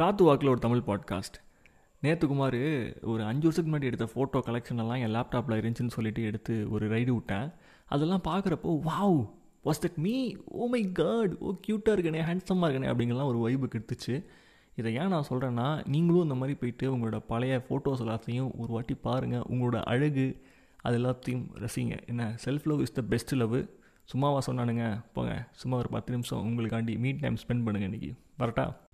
காத்து வாக்கில் ஒரு தமிழ் பாட்காஸ்ட். நேத்துக்குமார் ஒரு 5 வருஷத்துக்கு முன்னாடி எடுத்த ஃபோட்டோ கலெக்ஷன்லாம் என் லேப்டாப்பில் இருந்துச்சுன்னு சொல்லிட்டு எடுத்து ஒரு ரைடு விட்டேன். அதெல்லாம் பார்க்குறப்போ wow was that me, oh my God, oh க்யூட்டாக இருக்கனே, ஹேண்ட்ஸமாக இருக்கனே அப்படிங்கலாம் ஒரு வைபுக்கு எடுத்துச்சு. இதை ஏன் நான் சொல்கிறேன்னா, நீங்களும் இந்த மாதிரி போயிட்டு உங்களோட பழைய ஃபோட்டோஸ் எல்லாத்தையும் ஒரு வாட்டி பாருங்கள், உங்களோட அழகு அது எல்லாத்தையும் ரசிங்க. என்ன, self love is the best love. சும்மாவா சொன்னானுங்க, போங்க சும்மா ஒரு 10 நிமிஷம் உங்களுக்காண்டி மீட் டைம் ஸ்பெண்ட் பண்ணுங்கள். இன்றைக்கி வரட்டா?